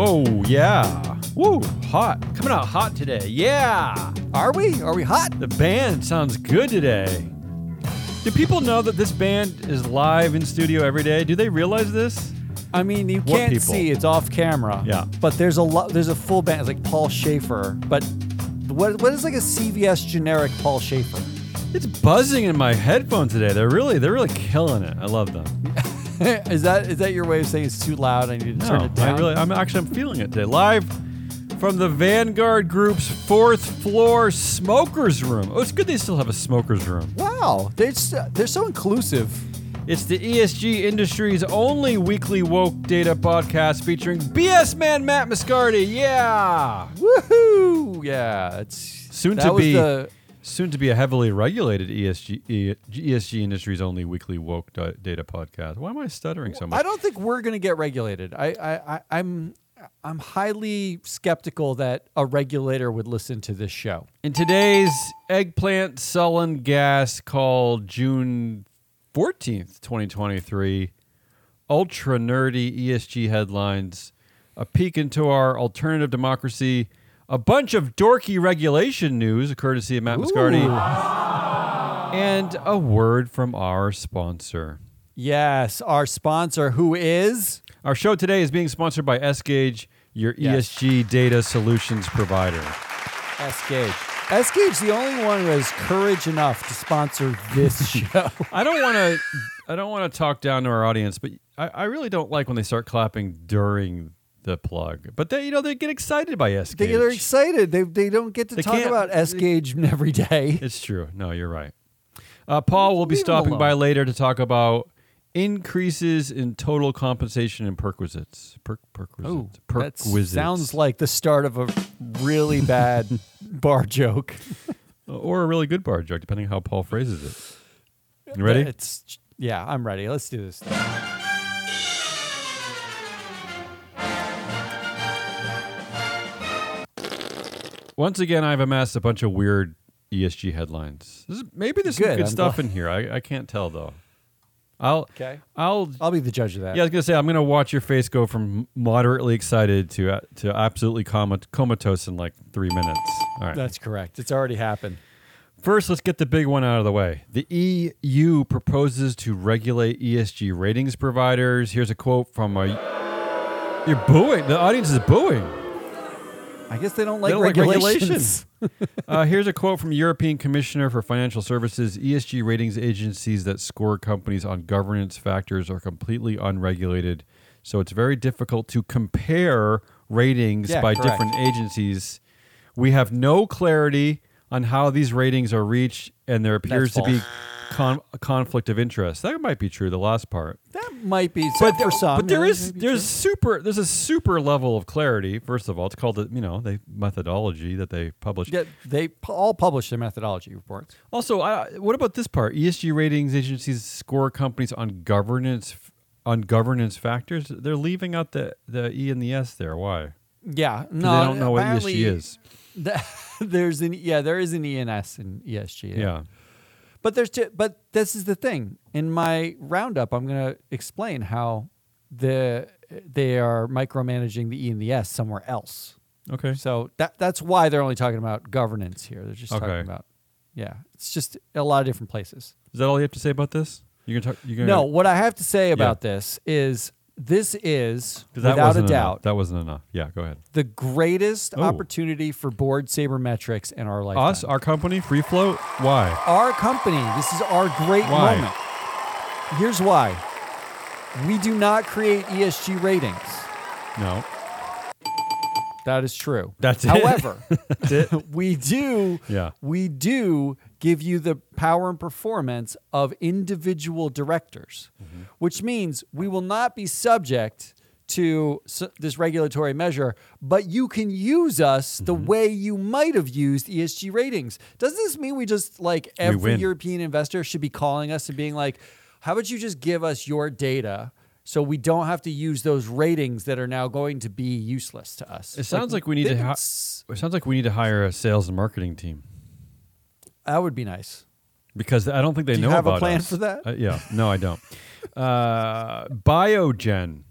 Whoa, yeah. Woo, hot. Coming out hot today. Yeah. Are we? Are we hot? The band sounds good today. Do people know that this band is live in studio every day? Do they realize this? I mean, you can't see. It's off camera. Yeah. But there's a lot. There's a full band. It's like Paul Schaefer. But what is like a CVS generic Paul Schaefer? It's buzzing in my headphone today. They're really killing it. I love them. Is that your way of saying it's too loud? I need to turn it down. I'm feeling it today. Live from the Vanguard Group's 4th floor smokers room. Oh, it's good they still have a smokers room. Wow, they're so inclusive. It's the ESG Industries' only weekly woke data podcast featuring BS man Matt Mascardi. Yeah, woohoo! Yeah, it's soon to be a heavily regulated ESG Industries' only weekly woke data podcast. Why am I stuttering so much? I don't think we're going to get regulated. I'm highly skeptical that a regulator would listen to this show. In today's eggplant sullen gas called June 14th, 2023, ultra nerdy ESG headlines, a peek into our alternative democracy, a bunch of dorky regulation news, courtesy of Matt Mascardi, and a word from our sponsor. Yes, our sponsor, who is... Our show today is being sponsored by S Gage, your ESG data solutions provider. S Gage. S Gage, the only one who has courage enough to sponsor this show. I don't want to talk down to our audience, but I really don't like when they start clapping during the plug. But they get excited by S Gage. They're excited. They don't get to talk about S Gage every day. It's true. No, you're right. Paul will be stopping by later to talk about increases in total compensation and perquisites. Perquisites. That sounds like the start of a really bad bar joke. Or a really good bar joke, depending on how Paul phrases it. You ready? I'm ready. Let's do this thing. Once again, I've amassed a bunch of weird ESG headlines. Maybe there's some good stuff in here. I can't tell, though. I'll be the judge of that. Yeah, I was gonna say I'm gonna watch your face go from moderately excited to absolutely comatose in like 3 minutes. All right, that's correct. It's already happened. First, let's get the big one out of the way. The EU proposes to regulate ESG ratings providers. Here's a quote from You're booing. The audience is booing. I guess they don't like regulations. Here's a quote from European Commissioner for Financial Services. ESG ratings agencies that score companies on governance factors are completely unregulated, so it's very difficult to compare ratings by different agencies. We have no clarity on how these ratings are reached, and there appears to be a conflict of interest. That might be true, the last part. That might be true for some. But there's a super level of clarity. First of all, it's called the methodology that they publish. Yeah, they all publish their methodology reports. Also, what about this part? ESG ratings agencies score companies on governance factors. They're leaving out the E and the S there. Why? Yeah, no. They don't know what ESG is. There is an E and S in ESG. Yeah. But this is the thing. In my roundup, I'm going to explain how they are micromanaging the E and the S somewhere else. Okay. So that's why they're only talking about governance here. They're just talking about it's just a lot of different places. Is that all you have to say about this? No, what I have to say about this is without a doubt. Enough. That wasn't enough. Yeah, go ahead. The greatest opportunity for board sabermetrics in our lifetime. Us, our company, Free Float? Why? Our company. This is our great moment. Here's why. We do not create ESG ratings. No. That is true. That's it. However, we do give you the power and performance of individual directors, which means we will not be subject to this regulatory measure, but you can use us the way you might have used ESG ratings. Doesn't this mean we just, like, every European investor should be calling us and being like, how about you just give us your data so we don't have to use those ratings that are now going to be useless to us? It sounds like we need to hire a sales and marketing team. That would be nice. Because I don't think they know about us. Do you have a plan for that? No, I don't. Biogen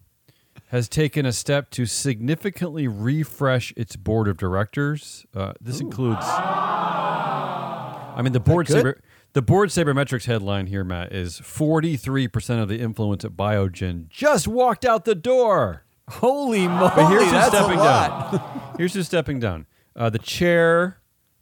has taken a step to significantly refresh its board of directors. This includes... I mean, the board Sabermetrics headline here, Matt, is 43% of the influence at Biogen just walked out the door. Holy moly, but here's who's stepping down. Here's who's stepping down. The chair...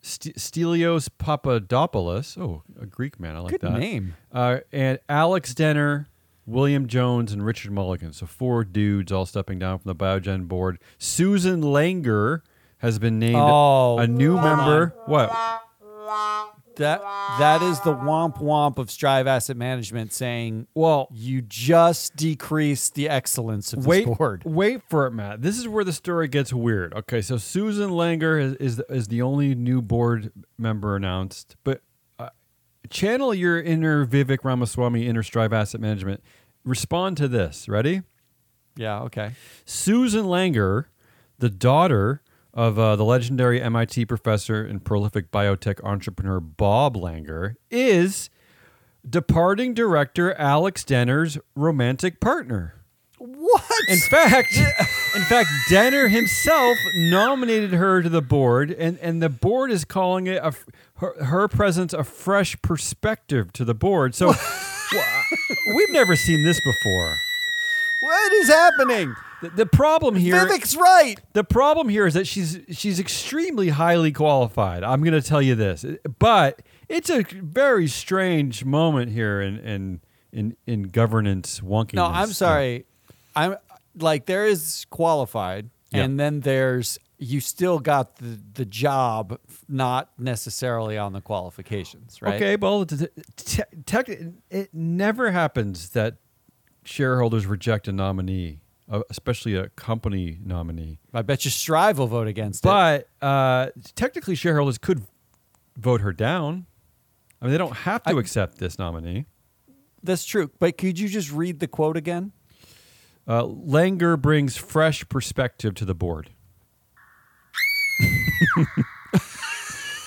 Stelios Papadopoulos, a Greek man, I like that. Good name. And Alex Denner, William Jones, and Richard Mulligan. So four dudes all stepping down from the Biogen board. Susan Langer has been named a new member. What? That is the womp womp of Strive Asset Management saying, well, you just decreased the excellence of the board. Wait for it, Matt. This is where the story gets weird. Okay, so Susan Langer is the only new board member announced. But channel your inner Vivek Ramaswamy, inner Strive Asset Management. Respond to this. Ready? Yeah, okay. Susan Langer, the daughter of the legendary MIT professor and prolific biotech entrepreneur Bob Langer, is departing director Alex Denner's romantic partner. What? In fact, Denner himself nominated her to the board, and the board is calling it her presence a fresh perspective to the board. So we've never seen this before. What is happening? The problem here... Vivek's right! The problem here is that she's extremely highly qualified. I'm going to tell you this. But it's a very strange moment here in governance wonkiness. No, I'm sorry. I'm like, there is qualified, and then there's... You still got the job, not necessarily on the qualifications, right? Okay, well, it never happens that shareholders reject a nominee. Especially a company nominee. I bet you Strive will vote against it. But technically, shareholders could vote her down. I mean, they don't have to accept this nominee. That's true. But could you just read the quote again? Langer brings fresh perspective to the board.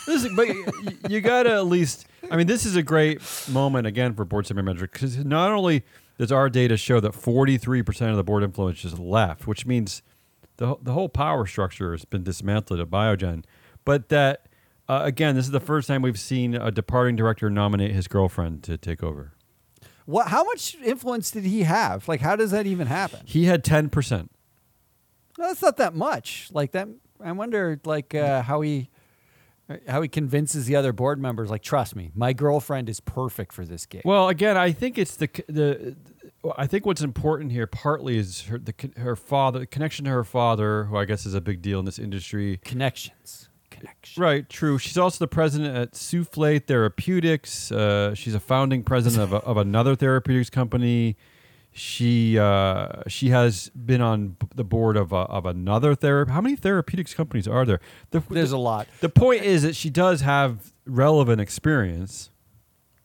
Listen, but you got to at least... I mean, this is a great moment, again, for Board Sabermetrics, because not only... Does our data show that 43% of the board influence is left, which means the whole power structure has been dismantled at Biogen. But that, again, this is the first time we've seen a departing director nominate his girlfriend to take over. What? How much influence did he have? Like, how does that even happen? He had 10%. No, that's not that much. Like that, I wonder, like how he convinces the other board members, like, trust me, my girlfriend is perfect for this gig. Well, again, I think it's I think what's important here partly is her connection to her father, who I guess is a big deal in this industry. Connections. Right, true. She's also the president at Souffle Therapeutics. She's a founding president of another therapeutics company. She has been on the board of another therapy. How many therapeutics companies are there? There's a lot. The point is that she does have relevant experience.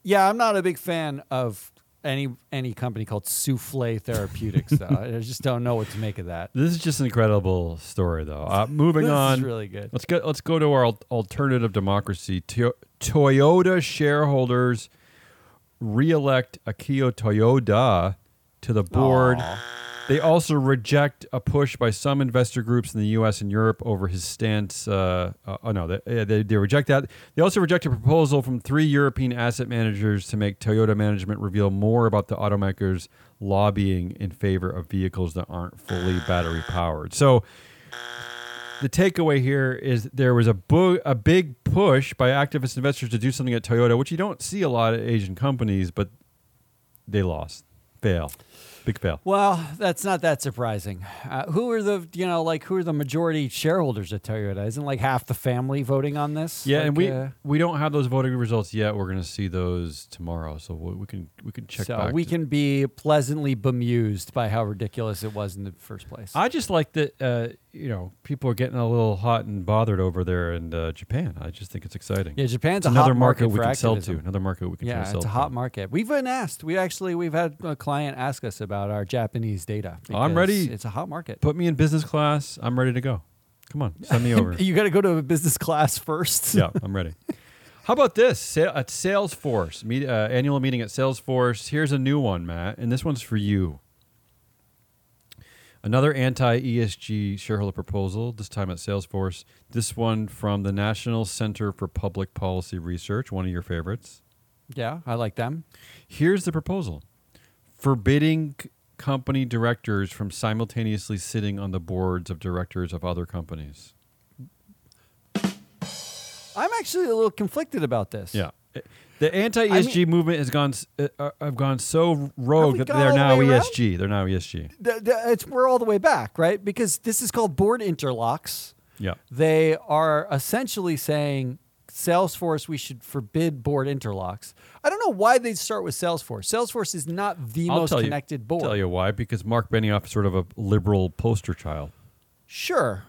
Yeah, I'm not a big fan of any company called Souffle Therapeutics, though. I just don't know what to make of that. This is just an incredible story, though. Moving on. This is really good. Let's go to our alternative democracy. Toyota shareholders reelect Akio Toyoda to the board. Aww. They also reject a push by some investor groups in the U.S. and Europe over his stance. They reject that. They also reject a proposal from three European asset managers to make Toyota management reveal more about the automaker's lobbying in favor of vehicles that aren't fully battery powered. So the takeaway here is there was a big push by activist investors to do something at Toyota, which you don't see a lot of Asian companies, but they lost. Fail. Big fail. Well, that's not that surprising. Who are the majority shareholders at Toyota? Isn't like half the family voting on this? Yeah, like, and we don't have those voting results yet. We're going to see those tomorrow, so we can check back. So we can be pleasantly bemused by how ridiculous it was in the first place. I just like that people are getting a little hot and bothered over there in Japan. I just think it's exciting. Yeah, Japan's another hot market we can activism. Sell to. Another market we can sell to. Yeah, it's a hot market. We've been asked. We've had a client ask us about our Japanese data. I'm ready. It's a hot market. Put me in business class. I'm ready to go. Come on, send me over. You got to go to a business class first. Yeah, I'm ready. How about this? At Salesforce, annual meeting at Salesforce. Here's a new one, Matt, and this one's for you. Another anti-ESG shareholder proposal, this time at Salesforce, this one from the National Center for Public Policy Research, one of your favorites. Yeah, I like them. Here's the proposal. Forbidding company directors from simultaneously sitting on the boards of directors of other companies. I'm actually a little conflicted about this. Yeah. The anti-ESG movement has gone. I've gone so rogue that they're now ESG. They're now ESG. We're all the way back, right? Because this is called board interlocks. Yeah. They are essentially saying, Salesforce, we should forbid board interlocks. I don't know why they'd start with Salesforce. Salesforce is not the most connected board. I'll tell you why. Because Mark Benioff is sort of a liberal poster child. Sure.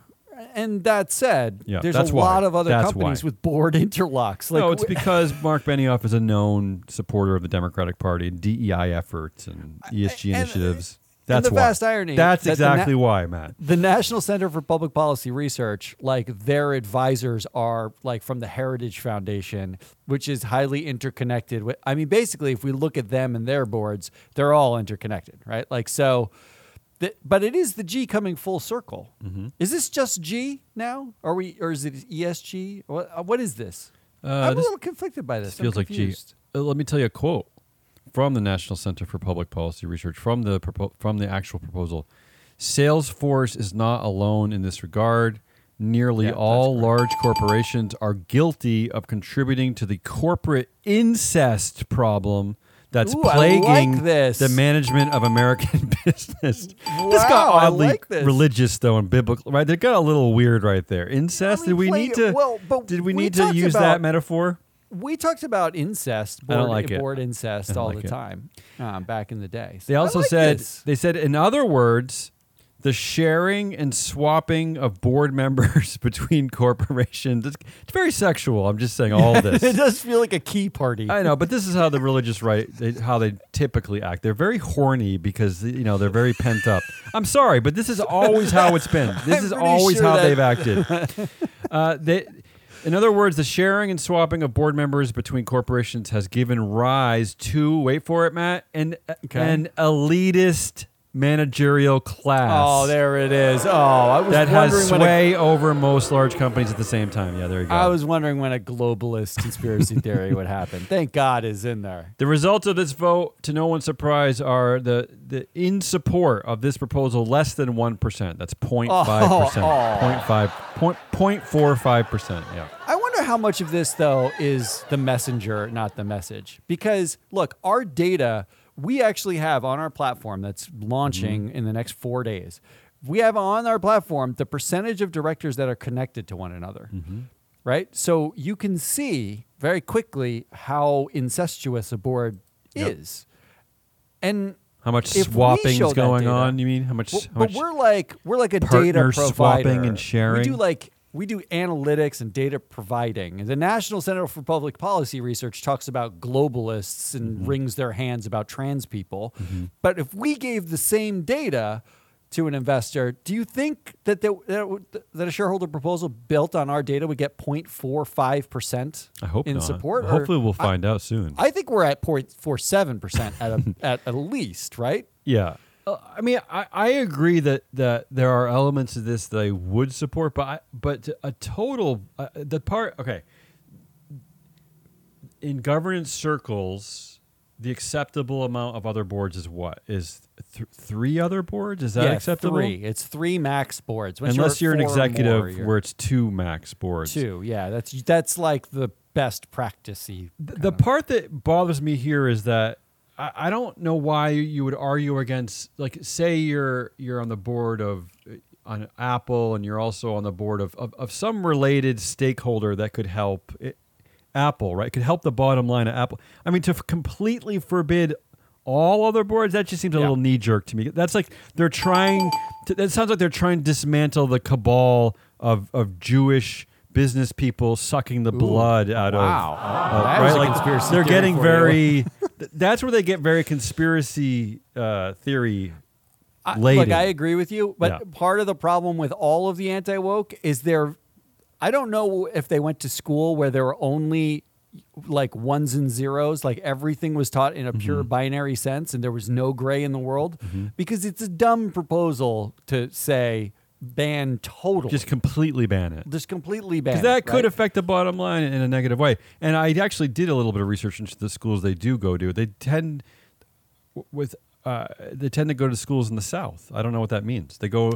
And that said, there's a lot of other companies with board interlocks. Like, no, it's because Mark Benioff is a known supporter of the Democratic Party and DEI efforts and ESG initiatives. That's the vast irony. That's exactly why, Matt. The National Center for Public Policy Research, like their advisors are like from the Heritage Foundation, which is highly interconnected. Basically, if we look at them and their boards, they're all interconnected, right? Like, so... But it is the G coming full circle. Mm-hmm. Is this just G now? Or is it ESG? What is this? I'm a little conflicted by this. It feels like G. Let me tell you a quote from the National Center for Public Policy Research from the actual proposal. Salesforce is not alone in this regard. Nearly all large corporations are guilty of contributing to the corporate incest problem that's plaguing the management of American business. Wow, this got oddly religious, though, and biblical. Right? They got a little weird right there. Incest. Did we need to use that metaphor? We talked about incest, board incest all the time back in the day. So they also said, in other words, the sharing and swapping of board members between corporations. It's very sexual. I'm just saying all this. It does feel like a key party. I know, but this is how the religious right, how they typically act. They're very horny because, they're very pent up. I'm sorry, but this is always how it's been. This is always how they've acted. In other words, the sharing and swapping of board members between corporations has given rise to, wait for it, Matt, an elitist managerial class. Oh, there it is. Oh, I was that wondering has sway over most large companies at the same time. Yeah, there you go. I was wondering when a globalist conspiracy theory would happen. Thank God is in there. The results of this vote, to no one's surprise, are the in support of this proposal less than 1%. That's 0.45%. Yeah. I wonder how much of this though is the messenger, not the message. Because look, our data. We actually have on our platform that's launching in the next 4 days. We have on our platform the percentage of directors that are connected to one another, right? So you can see very quickly how incestuous a board is, and how much swapping is going on. You mean how much? But we're like a data provider, swapping and sharing. We do analytics and data providing. And the National Center for Public Policy Research talks about globalists and wrings their hands about trans people. Mm-hmm. But if we gave the same data to an investor, do you think that a shareholder proposal built on our data would get 0.45% support? Hopefully we'll find out soon. I think we're at 0.47% at least, right? Yeah. I agree that there are elements of this that I would support, in governance circles, the acceptable amount of other boards is what? Is three other boards? Is that acceptable? It's three max boards. Unless you're an executive where it's two max boards. Two, yeah. That's like the best practice-y. The part that bothers me here is that I don't know why you would argue against, like, say you're on the board of on Apple and you're also on the board of some related stakeholder that could help Apple, right? Could help the bottom line of Apple. I mean, to completely forbid all other boards, that just seems a little knee-jerk to me. That's like they're trying to, that sounds like they're trying to dismantle the cabal of Jewish business people sucking the blood out of right? Like, conspiracy they're getting very that's where they get very conspiracy theory laden. Look, I agree with you, but part of the problem with all of the anti-woke is I don't know if they went to school where there were only like ones and zeros, like everything was taught in a pure binary sense and there was no gray in the world, because it's a dumb proposal to say ban totally. Just completely ban it. Just completely ban it. Because that could affect the bottom line in a negative way. And I actually did a little bit of research into the schools they do go to. They tend to go to schools in the South. I don't know what that means. They go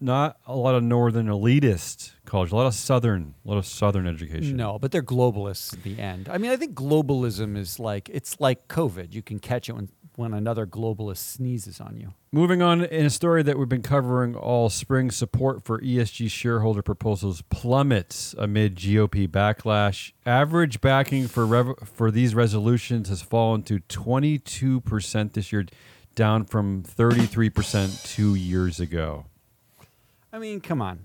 not a lot of northern elitist college, a lot of southern education. No, but they're globalists at the end. I mean, I think globalism is like, it's like COVID. You can catch it when another globalist sneezes on you. Moving on, in a story that we've been covering all spring, support for ESG shareholder proposals plummets amid GOP backlash. Average backing for these resolutions has fallen to 22% this year, down from 33% 2 years ago. I mean, come on.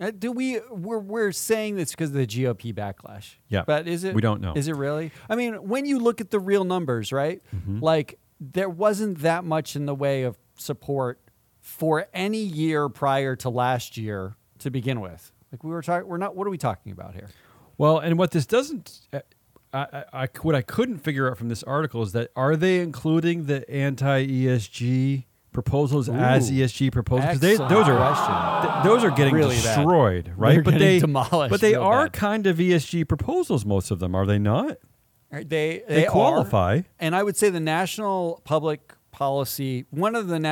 We're saying this because of the GOP backlash. Yeah. But is it? We don't know. Is it really? I mean, when you look at the real numbers, right? Like, there wasn't that much in the way of support for any year prior to last year to begin with. Like, we were talking, what are we talking about here? Well, and what this doesn't, what I couldn't figure out from this article is that, are they including the anti-ESG proposals as ESG proposals? Because those are getting really destroyed, bad. Right? They're getting demolished. But they are bad. Kind of ESG proposals, most of them, are they not? They qualify. And I would say the National Public Policy, both of them,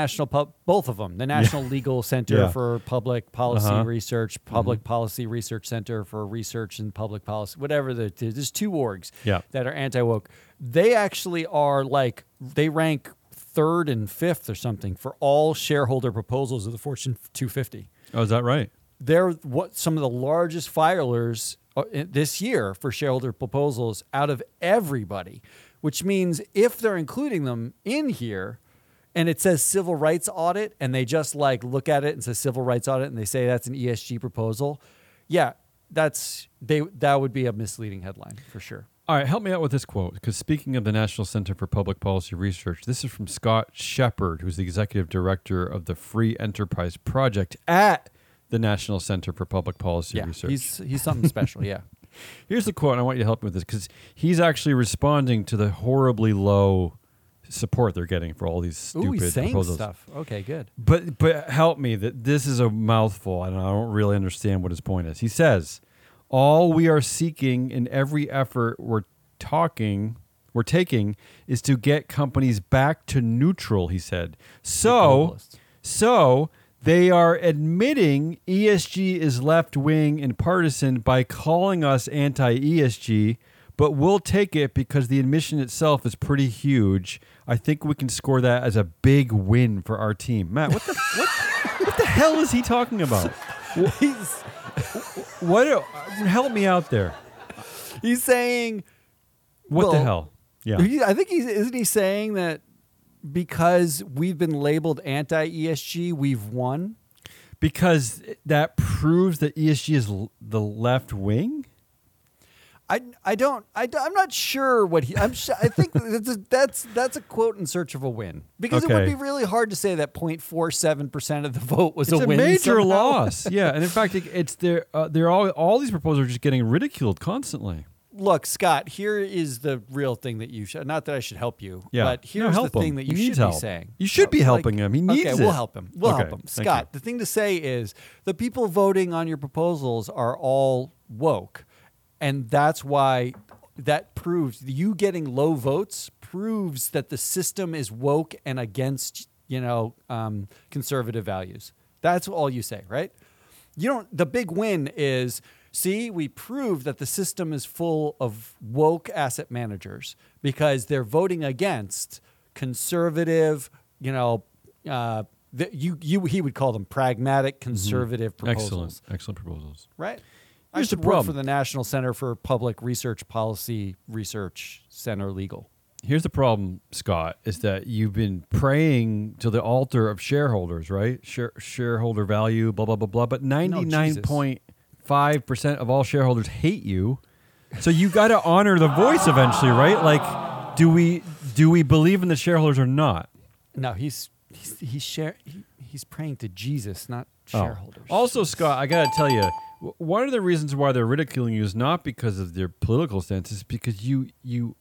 the National Legal Center for Public Policy Research, Public Policy Research Center for Research in Public Policy, whatever that is. There's two orgs that are anti-woke. They actually are like, they rank 3rd and 5th or something for all shareholder proposals of the Fortune 250. Oh, is that right? They're some of the largest filers this year for shareholder proposals out of everybody, which means if they're including them in here and it says civil rights audit and they just like look at it and says civil rights audit and they say that's an ESG proposal, that would be a misleading headline for sure. All right, help me out with this quote, because speaking of the National Center for Public Policy Research, this is from Scott Shepard, who's the executive director of the Free Enterprise Project at the National Center for Public Policy Research. He's something special, Here's the quote, and I want you to help me with this, because he's actually responding to the horribly low support they're getting for all these stupid proposals. Stuff. Okay, good. But help me, that this is a mouthful, and I don't really understand what his point is. He says, all we are seeking in every effort we're taking is to get companies back to neutral, he said. So they are admitting ESG is left-wing and partisan by calling us anti-ESG, but we'll take it because the admission itself is pretty huge. I think we can score that as a big win for our team. Matt, what the hell is he talking about? Help me out there. He's saying, what the hell? Yeah, I think isn't he saying that because we've been labeled anti-ESG, we've won? Because that proves that ESG is the left wing? I'm not sure what he. I think that's a quote in search of a win, because it would be really hard to say that 0.47% of the vote was a win. It's a major loss. Yeah, and in fact, it's they're all these proposals are just getting ridiculed constantly. Look, Scott, here is the real thing that you should. Not that I should help you, but here's the thing that you should be saying. You should be helping him. He needs it. Okay, we'll help him. Scott, the thing to say is the people voting on your proposals are all woke. And that's why that proves you getting low votes proves that the system is woke and against, conservative values. That's all you say, right? The big win is, see, we prove that the system is full of woke asset managers because they're voting against conservative, he would call them pragmatic conservative proposals. Excellent proposals. Right? Here's the problem. I should work for the National Center for Public Research Policy Research Center Legal. Here's the problem, Scott, is that you've been praying to the altar of shareholders, right? Shareholder value, blah, blah, blah, blah. But 99.5% of all shareholders hate you. So you got to honor the voice eventually, right? Like, do we believe in the shareholders or not? No, he's praying to Jesus, not shareholders. Also, Scott, I got to tell you, one of the reasons why they're ridiculing you is not because of their political stance, it's because you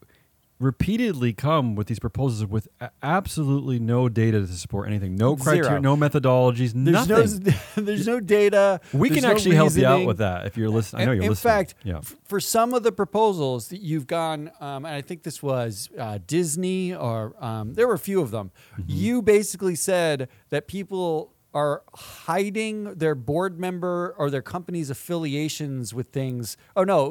repeatedly come with these proposals with absolutely no data to support anything. No criteria, no methodologies, nothing. There's no data. We can actually help you out with that if you're listening. I know you're listening. In fact, for some of the proposals that you've gone, and I think this was Disney or there were a few of them, you basically said that people are hiding their board member or their company's affiliations with things. Oh, no,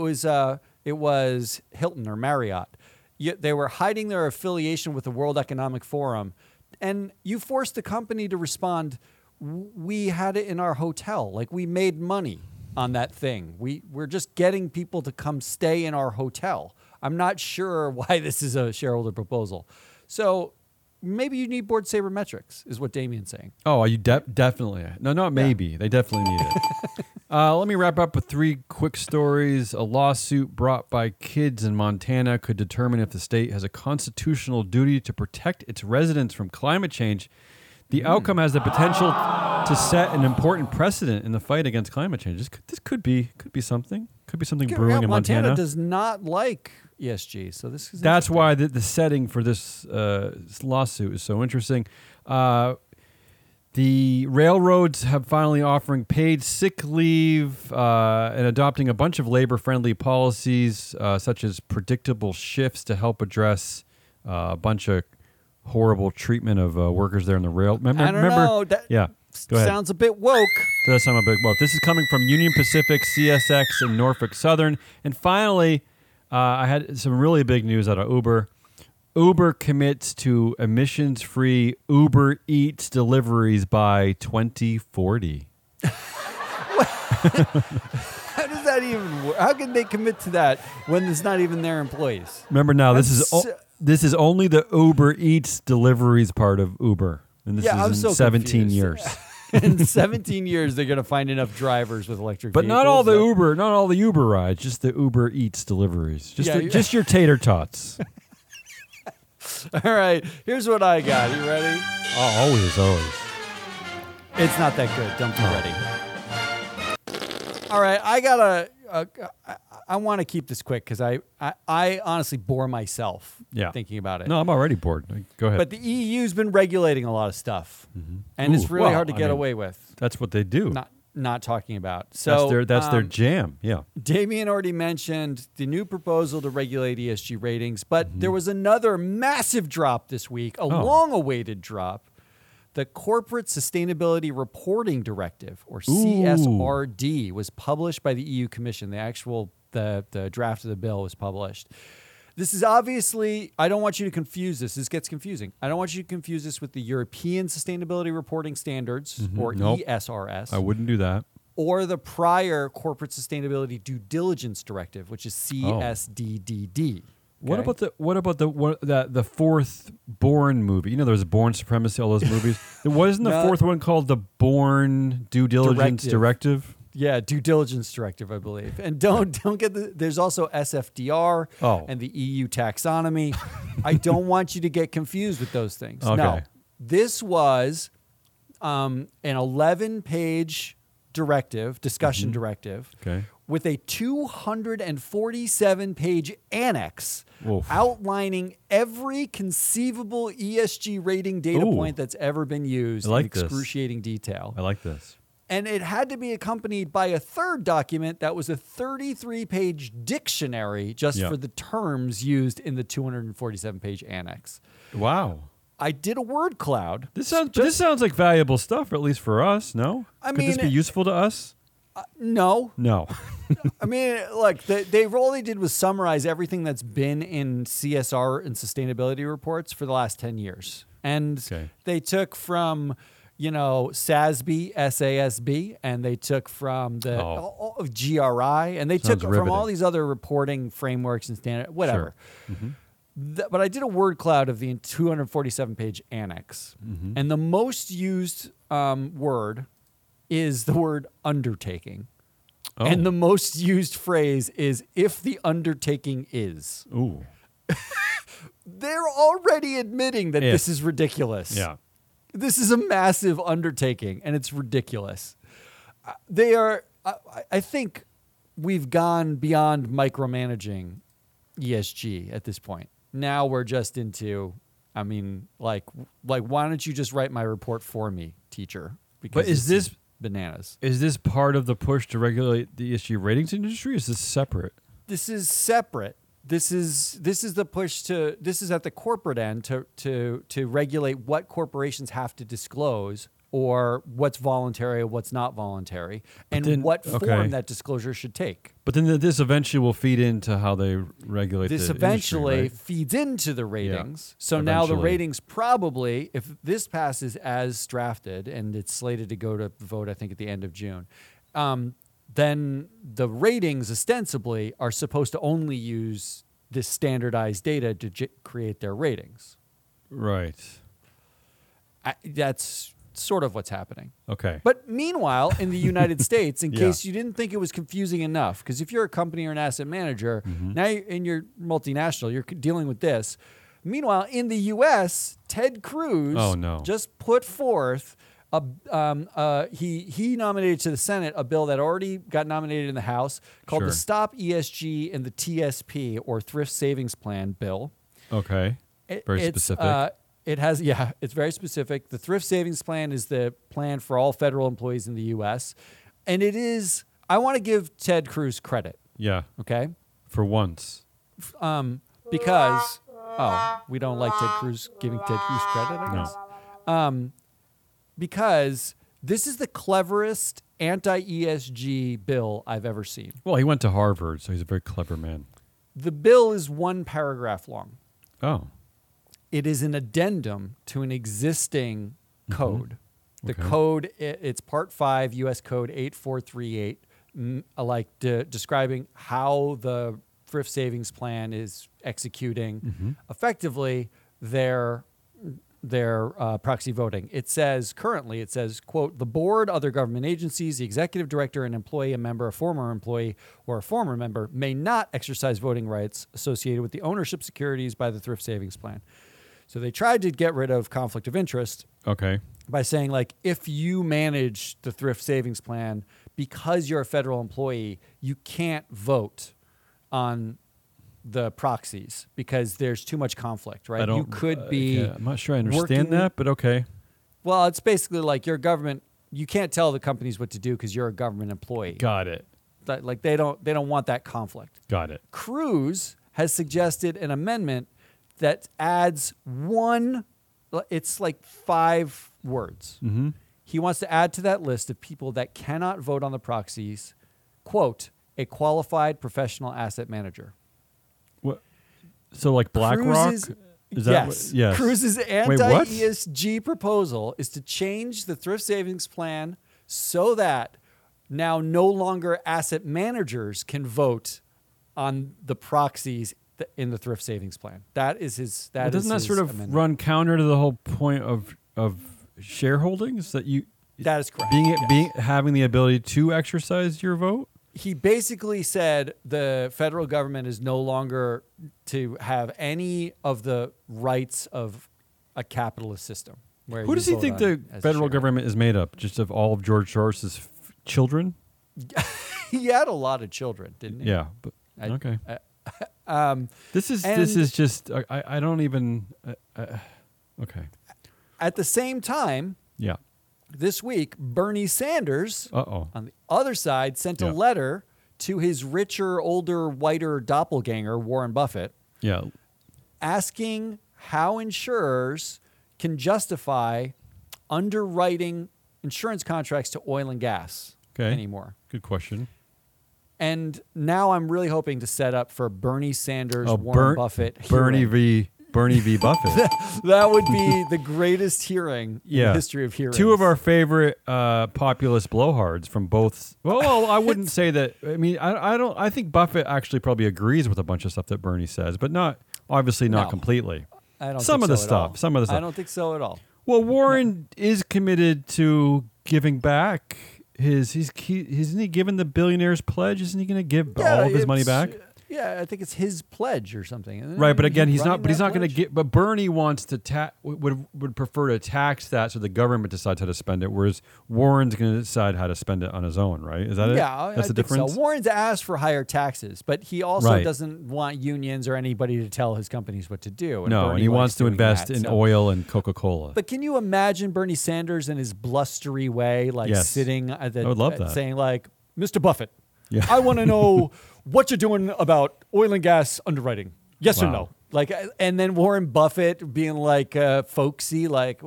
it was Hilton or Marriott. They were hiding their affiliation with the World Economic Forum. And you forced the company to respond, we had it in our hotel. Like, we made money on that thing. We're just getting people to come stay in our hotel. I'm not sure why this is a shareholder proposal. So maybe you need board sabermetrics, is what Damien's saying. Oh, you definitely. No, not maybe. Yeah. They definitely need it. Let me wrap up with three quick stories. A lawsuit brought by kids in Montana could determine if the state has a constitutional duty to protect its residents from climate change. The outcome has the potential to set an important precedent in the fight against climate change. This could be something brewing in Montana. Montana does not like ESG, so this is that's why the setting for this lawsuit is so interesting. The railroads have finally offering paid sick leave and adopting a bunch of labor-friendly policies, such as predictable shifts to help address a bunch of horrible treatment of workers there in the rail. I don't know. Sounds a bit woke. That does sound a bit woke. This is coming from Union Pacific, CSX, and Norfolk Southern. And finally, I had some really big news out of Uber. Uber commits to emissions-free Uber Eats deliveries by 2040. How does that even work? How can they commit to that when it's not even their employees? Remember now, this is only the Uber Eats deliveries part of Uber. And this is in 17 years. In 17 years, they're going to find enough drivers with electric vehicles. But not all the Uber rides, just the Uber Eats deliveries. Just your tater tots. All right, here's what I got. You ready? Oh, always. It's not that good. Don't be ready. All right, I got I want to keep this quick because I honestly bore myself thinking about it. No, I'm already bored. Go ahead. But the EU's been regulating a lot of stuff, and it's really hard to get away with. That's what they do. Not talking about. So that's their jam. Yeah. Damien already mentioned the new proposal to regulate ESG ratings, but there was another massive drop this week, a long-awaited drop, the Corporate Sustainability Reporting Directive, or CSRD, was published by the EU Commission. The actual the draft of the bill was published. This is obviously, I don't want you to confuse this. This gets confusing. I don't want you to confuse this with the European Sustainability Reporting Standards, or ESRS. I wouldn't do that. Or the prior Corporate Sustainability Due Diligence Directive, which is CSDDD. Okay? What about the fourth Bourne movie? You know, there was Bourne Supremacy, all those movies. Wasn't the fourth one called the Bourne Due Diligence Directive? Yeah, Due Diligence Directive, I believe. And don't get there's also SFDR and the EU taxonomy. I don't want you to get confused with those things. Okay. No, this was an 11-page discussion directive, with a 247-page annex outlining every conceivable ESG rating data point that's ever been used in excruciating detail. I like this. And it had to be accompanied by a third document that was a 33-page dictionary just for the terms used in the 247-page annex. Wow. I did a word cloud. This sounds like valuable stuff, at least for us, no? Could this be useful to us? No. I mean, look, all they did was summarize everything that's been in CSR and sustainability reports for the last 10 years. And they took from... SASB, SASB, and they took from the GRI, and they took from all these other reporting frameworks and standards, whatever. Sure. But I did a word cloud of the 247-page annex, and the most used word is the word undertaking, and the most used phrase is if the undertaking is. Ooh. They're already admitting that this is ridiculous. Yeah. This is a massive undertaking, and it's ridiculous. They are I think we've gone beyond micromanaging ESG at this point. Now we're just into, I mean, like why don't you just write my report for me, teacher? Because but is this bananas? Is this part of the push to regulate the ESG ratings industry? Or is this separate? This is separate. This is the push to, this is at the corporate end to regulate what corporations have to disclose or what's voluntary or what's not voluntary and then, what form that disclosure should take. But then this eventually will feed into how they regulate this the eventually industry, right? Feeds into the ratings. Yeah, so eventually. Now the ratings probably, if this passes as drafted and it's slated to go to vote, I think at the end of June, then the ratings ostensibly are supposed to only use this standardized data to create their ratings. Right. That's sort of what's happening. Okay. But meanwhile, in the United States, in case you didn't think it was confusing enough, because if you're a company or an asset manager, now and you're multinational, you're dealing with this. Meanwhile, in the U.S., Ted Cruz just put forth... He nominated to the Senate a bill that already got nominated in the House called the Stop ESG and the TSP, or Thrift Savings Plan bill. Okay. Very specific. It's very specific. The Thrift Savings Plan is the plan for all federal employees in the U.S. And it is, I want to give Ted Cruz credit. Yeah. Okay. For once. Because, we don't like Ted Cruz giving Ted Cruz credit, I guess. No. Because this is the cleverest anti-ESG bill I've ever seen. Well, he went to Harvard, so he's a very clever man. The bill is one paragraph long. Oh. It is an addendum to an existing code. The code, it's Part 5, U.S. Code 8438, describing how the Thrift Savings Plan is executing effectively their proxy voting. It says, quote, the board, other government agencies, the executive director, an employee, a member, a former employee, or a former member may not exercise voting rights associated with the ownership securities by the Thrift Savings Plan. So they tried to get rid of conflict of interest by saying, like, if you manage the Thrift Savings Plan, because you're a federal employee, you can't vote on the proxies because there's too much conflict, right? You could be... I'm not sure I understand that, but okay. Well, it's basically like your government... You can't tell the companies what to do because you're a government employee. Got it. Like they don't want that conflict. Got it. Cruz has suggested an amendment that adds one... It's like 5 words. He wants to add to that list of people that cannot vote on the proxies, quote, a qualified professional asset manager. So like BlackRock? Yes. Cruz's anti-ESG proposal is to change the Thrift Savings Plan so that now no longer asset managers can vote on the proxies in the Thrift Savings Plan. That is his amendment. Doesn't that sort of run counter to the whole point of shareholdings? That is correct. Having the ability to exercise your vote? He basically said the federal government is no longer to have any of the rights of a capitalist system. Who does he think the federal government is made up? Just of all of George Soros's children? He had a lot of children, didn't he? Yeah. But, okay. This is just, I don't even, okay. At the same time. Yeah. This week, Bernie Sanders, on the other side, sent a letter to his richer, older, whiter doppelganger, Warren Buffett, asking how insurers can justify underwriting insurance contracts to oil and gas anymore. Good question. And now I'm really hoping to set up for Bernie Sanders, Warren Buffett. Bernie v. Buffett. That would be the greatest hearing in the history of hearings. Two of our favorite populist blowhards from both. Well, I wouldn't say that. I mean, I don't. I think Buffett actually probably agrees with a bunch of stuff that Bernie says, but not completely. I don't. Some of the stuff. I don't think so at all. Well, Warren is committed to giving back his. Isn't he giving the billionaire's pledge? Isn't he going to give all of his money back? Yeah, I think it's his pledge or something. Right, but again, he's not going to get. But Bernie wants to would prefer to tax that, so the government decides how to spend it. Whereas Warren's going to decide how to spend it on his own. Right? Is that it? Yeah, that's the difference. So Warren's asked for higher taxes, but he also doesn't want unions or anybody to tell his companies what to do. And no, Bernie and he wants to invest in oil and Coca-Cola. But can you imagine Bernie Sanders in his blustery way, sitting at the, I would love that. Saying like, "Mr. Buffett, I want to know." What you're doing about oil and gas underwriting? Yes or no? And then Warren Buffett being folksy, back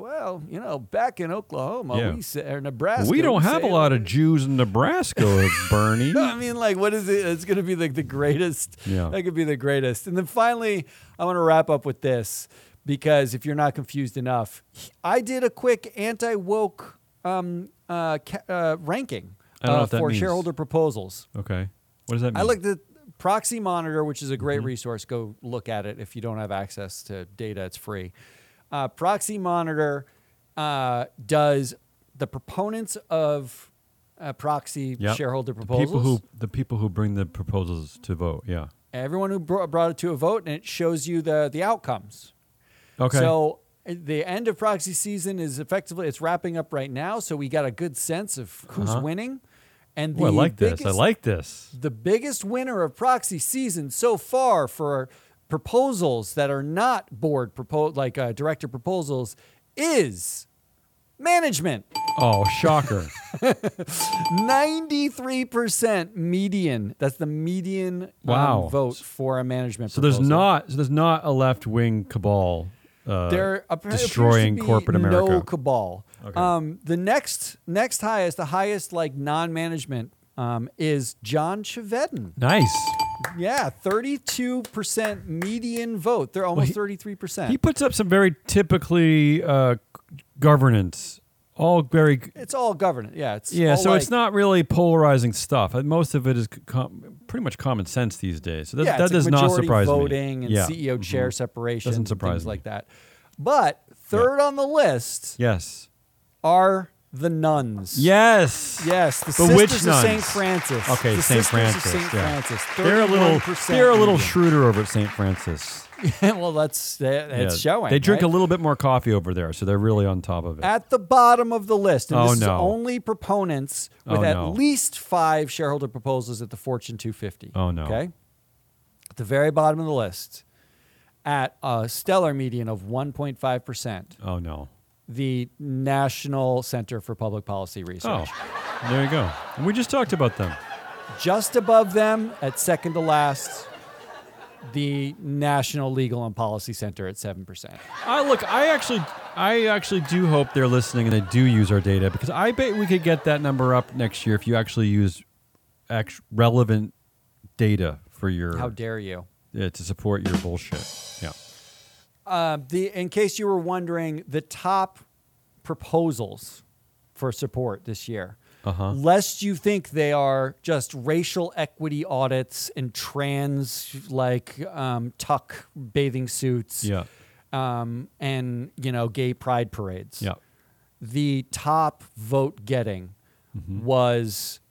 in Oklahoma or Nebraska, we don't have a lot of Jews in Nebraska, Bernie. No, I mean, what is it? It's going to be the greatest. Yeah. That could be the greatest. And then finally, I want to wrap up with this because if you're not confused enough, I did a quick anti-woke ranking for shareholder proposals. Okay. What does that mean? I looked at Proxy Monitor, which is a great resource. Go look at it if you don't have access to data; it's free. Proxy Monitor does the proponents of proxy shareholder proposals. The people who bring the proposals to vote. Yeah, everyone who brought it to a vote, and it shows you the outcomes. Okay. So the end of proxy season is effectively it's wrapping up right now, so we got a good sense of who's winning. And I like this. I like this. The biggest winner of proxy season so far for proposals that are not board director proposals is management. Oh, shocker. 93% median. That's the median vote for a management proposal. There's not a left-wing cabal destroying corporate America. No cabal. Okay. The next highest, non-management is John Chevedden. Nice. Yeah, 32% median vote. They're almost 33%. He puts up some very typically governance. It's all governance. Yeah. It's not really polarizing stuff. Most of it is pretty much common sense these days. So that does not surprise voting me. Voting and CEO chair separation. Doesn't surprise me. Like that. But third on the list. Yes. Are the nuns. Yes. Yes. The Sisters of St. Francis. Okay, St. Francis. They're a little shrewder over at St. Francis. Well, it's showing. They drink a little bit more coffee over there, so they're really on top of it. At the bottom of the list, and this is only proponents with at least 5 shareholder proposals at the Fortune 250. Oh, no. Okay? At the very bottom of the list, at a stellar median of 1.5%. Oh, no. The National Center for Public Policy Research. Oh, there you go. And we just talked about them. Just above them, at second to last, the National Legal and Policy Center at 7%. I actually do hope they're listening and they do use our data because I bet we could get that number up next year if you actually use relevant data for your. How dare you? Yeah, to support your bullshit. Yeah. In case you were wondering, the top proposals for support this year, lest you think they are just racial equity audits and trans tuck bathing suits, and gay pride parades. Yeah. The top vote getting was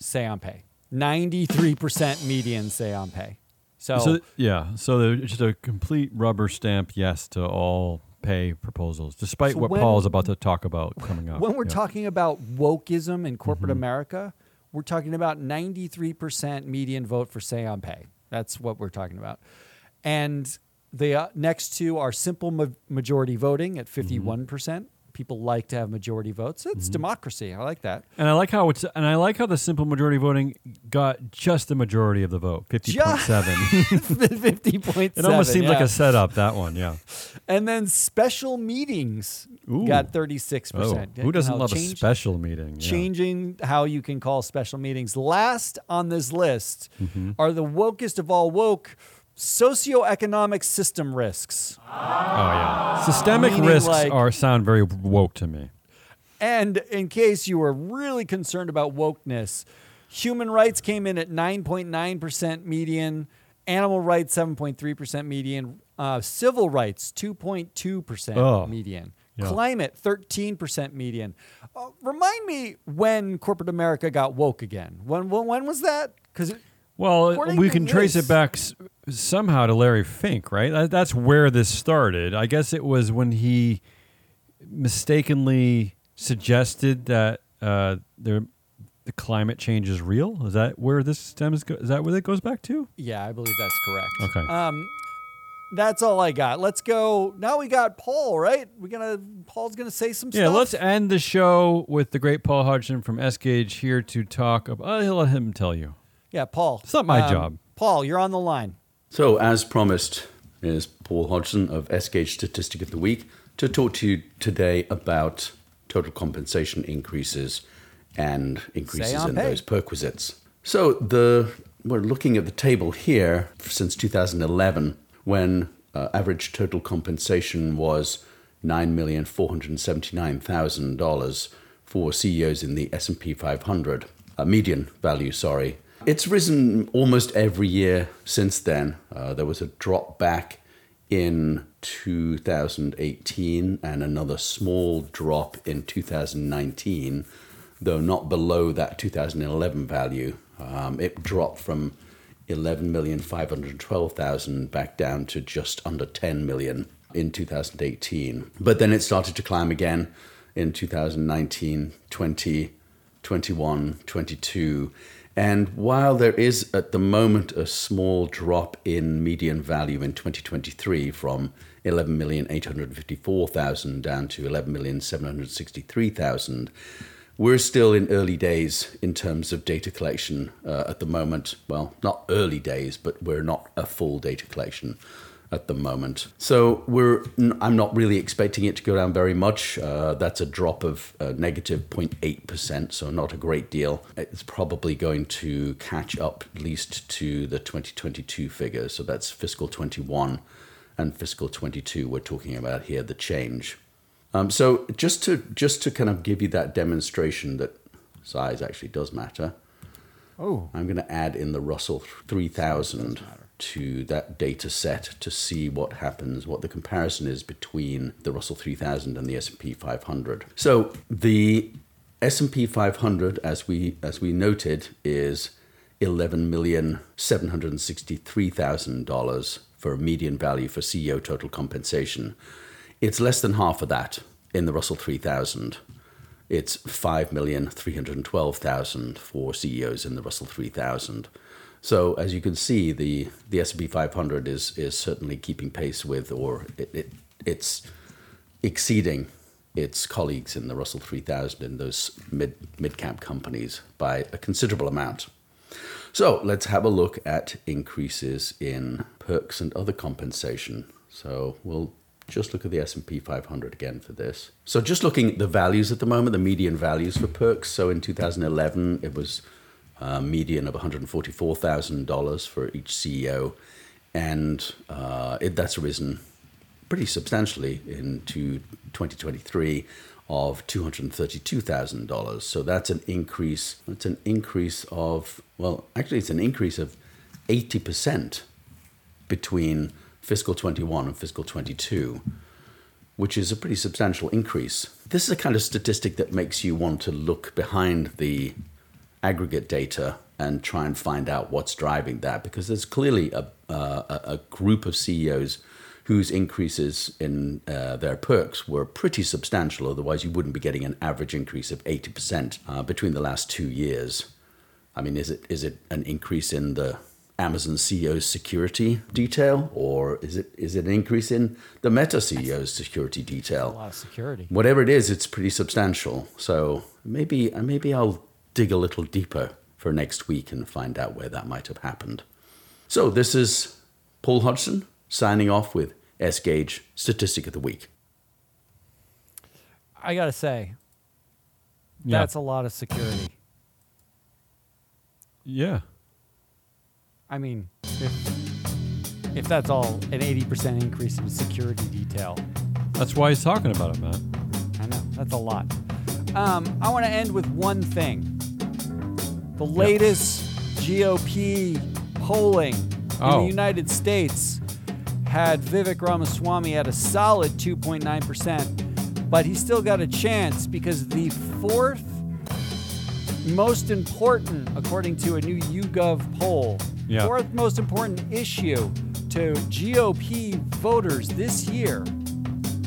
say on pay, 93% median say on pay. So just a complete rubber stamp yes to all pay proposals, despite what Paul's about to talk about coming up. When we're talking about wokeism in corporate America, we're talking about 93% median vote for say on pay. That's what we're talking about. And the next two are simple majority voting at 51%. People like to have majority votes. It's democracy. I like that. And I like how the simple majority voting got just the majority of the vote, 50.7. 50.7. It almost seemed like a setup, that one, yeah. And then special meetings got 36%. Oh, who doesn't love a special meeting? Yeah. Changing how you can call special meetings. Last on this list are the wokest of all woke socioeconomic system risks. Oh, yeah. Systemic risks sound very woke to me. And in case you were really concerned about wokeness, human rights came in at 9.9% median, animal rights 7.3% median, civil rights 2.2% median, climate 13% median. Remind me when corporate America got woke again. When was that? Because Well, we can trace it back somehow to Larry Fink, right? That's where this started. I guess it was when he mistakenly suggested that the climate change is real. Is that where this stems? Is that where it goes back to? Yeah, I believe that's correct. Okay. That's all I got. Let's go. Now we got Paul, right? Paul's gonna say some stuff. Yeah, let's end the show with the great Paul Hodgson from S Gage here to talk about. I'll let him tell you. Yeah, Paul. It's not my job. Paul, you're on the line. So, as promised, is Paul Hodgson of S Gage Statistic of the Week to talk to you today about total compensation increases and increases in those perquisites. So, we're looking at the table here since 2011. When average total compensation was $9,479,000 for CEOs in the S&P 500, median value, sorry. It's risen almost every year since then. There was a drop back in 2018 and another small drop in 2019, though not below that 2011 value. It dropped from 11,512,000 back down to just under 10 million in 2018. But then it started to climb again in 2019, 20, 21, 22. And while there is at the moment a small drop in median value in 2023 from 11,854,000 down to 11,763,000, we're still in early days in terms of data collection at the moment. Well, not early days, but we're not a full data collection at the moment. So I'm not really expecting it to go down very much. That's a drop of negative 0.8%, so not a great deal. It's probably going to catch up at least to the 2022 figures. So that's fiscal 21 and fiscal 22 we're talking about here, the change. So just to kind of give you that demonstration that size actually does matter, I'm going to add in the Russell 3000 to that data set to see what happens, what the comparison is between the Russell 3000 and the S&P 500. So the S&P 500, as we noted, is $11,763,000 for median value for CEO total compensation. It's less than half of that in the Russell 3000. It's $5,312,000 for CEOs in the Russell 3000. So as you can see, the S&P 500 is certainly keeping pace with, or it's exceeding its colleagues in the Russell 3000 in those mid-cap companies by a considerable amount. So let's have a look at increases in perks and other compensation. So we'll just look at the S&P 500 again for this. So just looking at the values at the moment, the median values for perks. So in 2011, it was a median of $144,000 for each CEO. And that's risen pretty substantially into 2023 of $232,000. So that's an increase. It's an increase of, well, actually it's an increase of 80% between fiscal 21 and fiscal 22, which is a pretty substantial increase. This is a kind of statistic that makes you want to look behind the aggregate data and try and find out what's driving that, because there's clearly a group of CEOs whose increases in their perks were pretty substantial. Otherwise, you wouldn't be getting an average increase of 80% between the last 2 years. I mean, is it an increase in the Amazon CEO's security detail, or is it an increase in the Meta CEO's security detail? That's a lot of security. Whatever it is, it's pretty substantial. So maybe I'll dig a little deeper for next week and find out where that might have happened. So this is Paul Hodgson signing off with S Gage Statistic of the Week. I gotta say, that's a lot of security. Yeah. I mean, if that's all, an 80% increase in security detail. That's why he's talking about it, Matt. I know, that's a lot. I want to end with one thing. The latest GOP polling in the United States had Vivek Ramaswamy at a solid 2.9%, but he still got a chance because the fourth most important, according to a new YouGov poll, Fourth most important issue to GOP voters this year.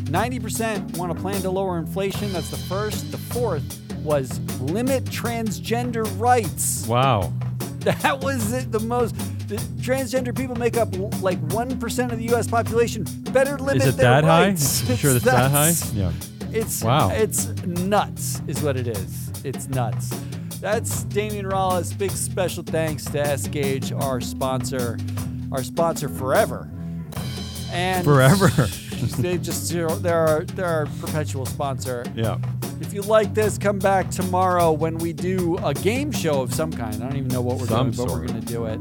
90% want a plan to lower inflation. That's the first. The fourth was limit transgender rights. Wow. That was it, the most. The transgender people make up like 1% of the U.S. population. Better limit their rights. Is it that high? You sure that's that high? Yeah. It's nuts is what it is. It's nuts. That's Damian Rollis. Big special thanks to S Gage, our sponsor forever. And forever. They just they're our perpetual sponsor. Yeah. If you like this, come back tomorrow when we do a game show of some kind. I don't even know what we're doing, but we're going to do it.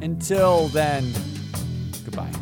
Until then, goodbye.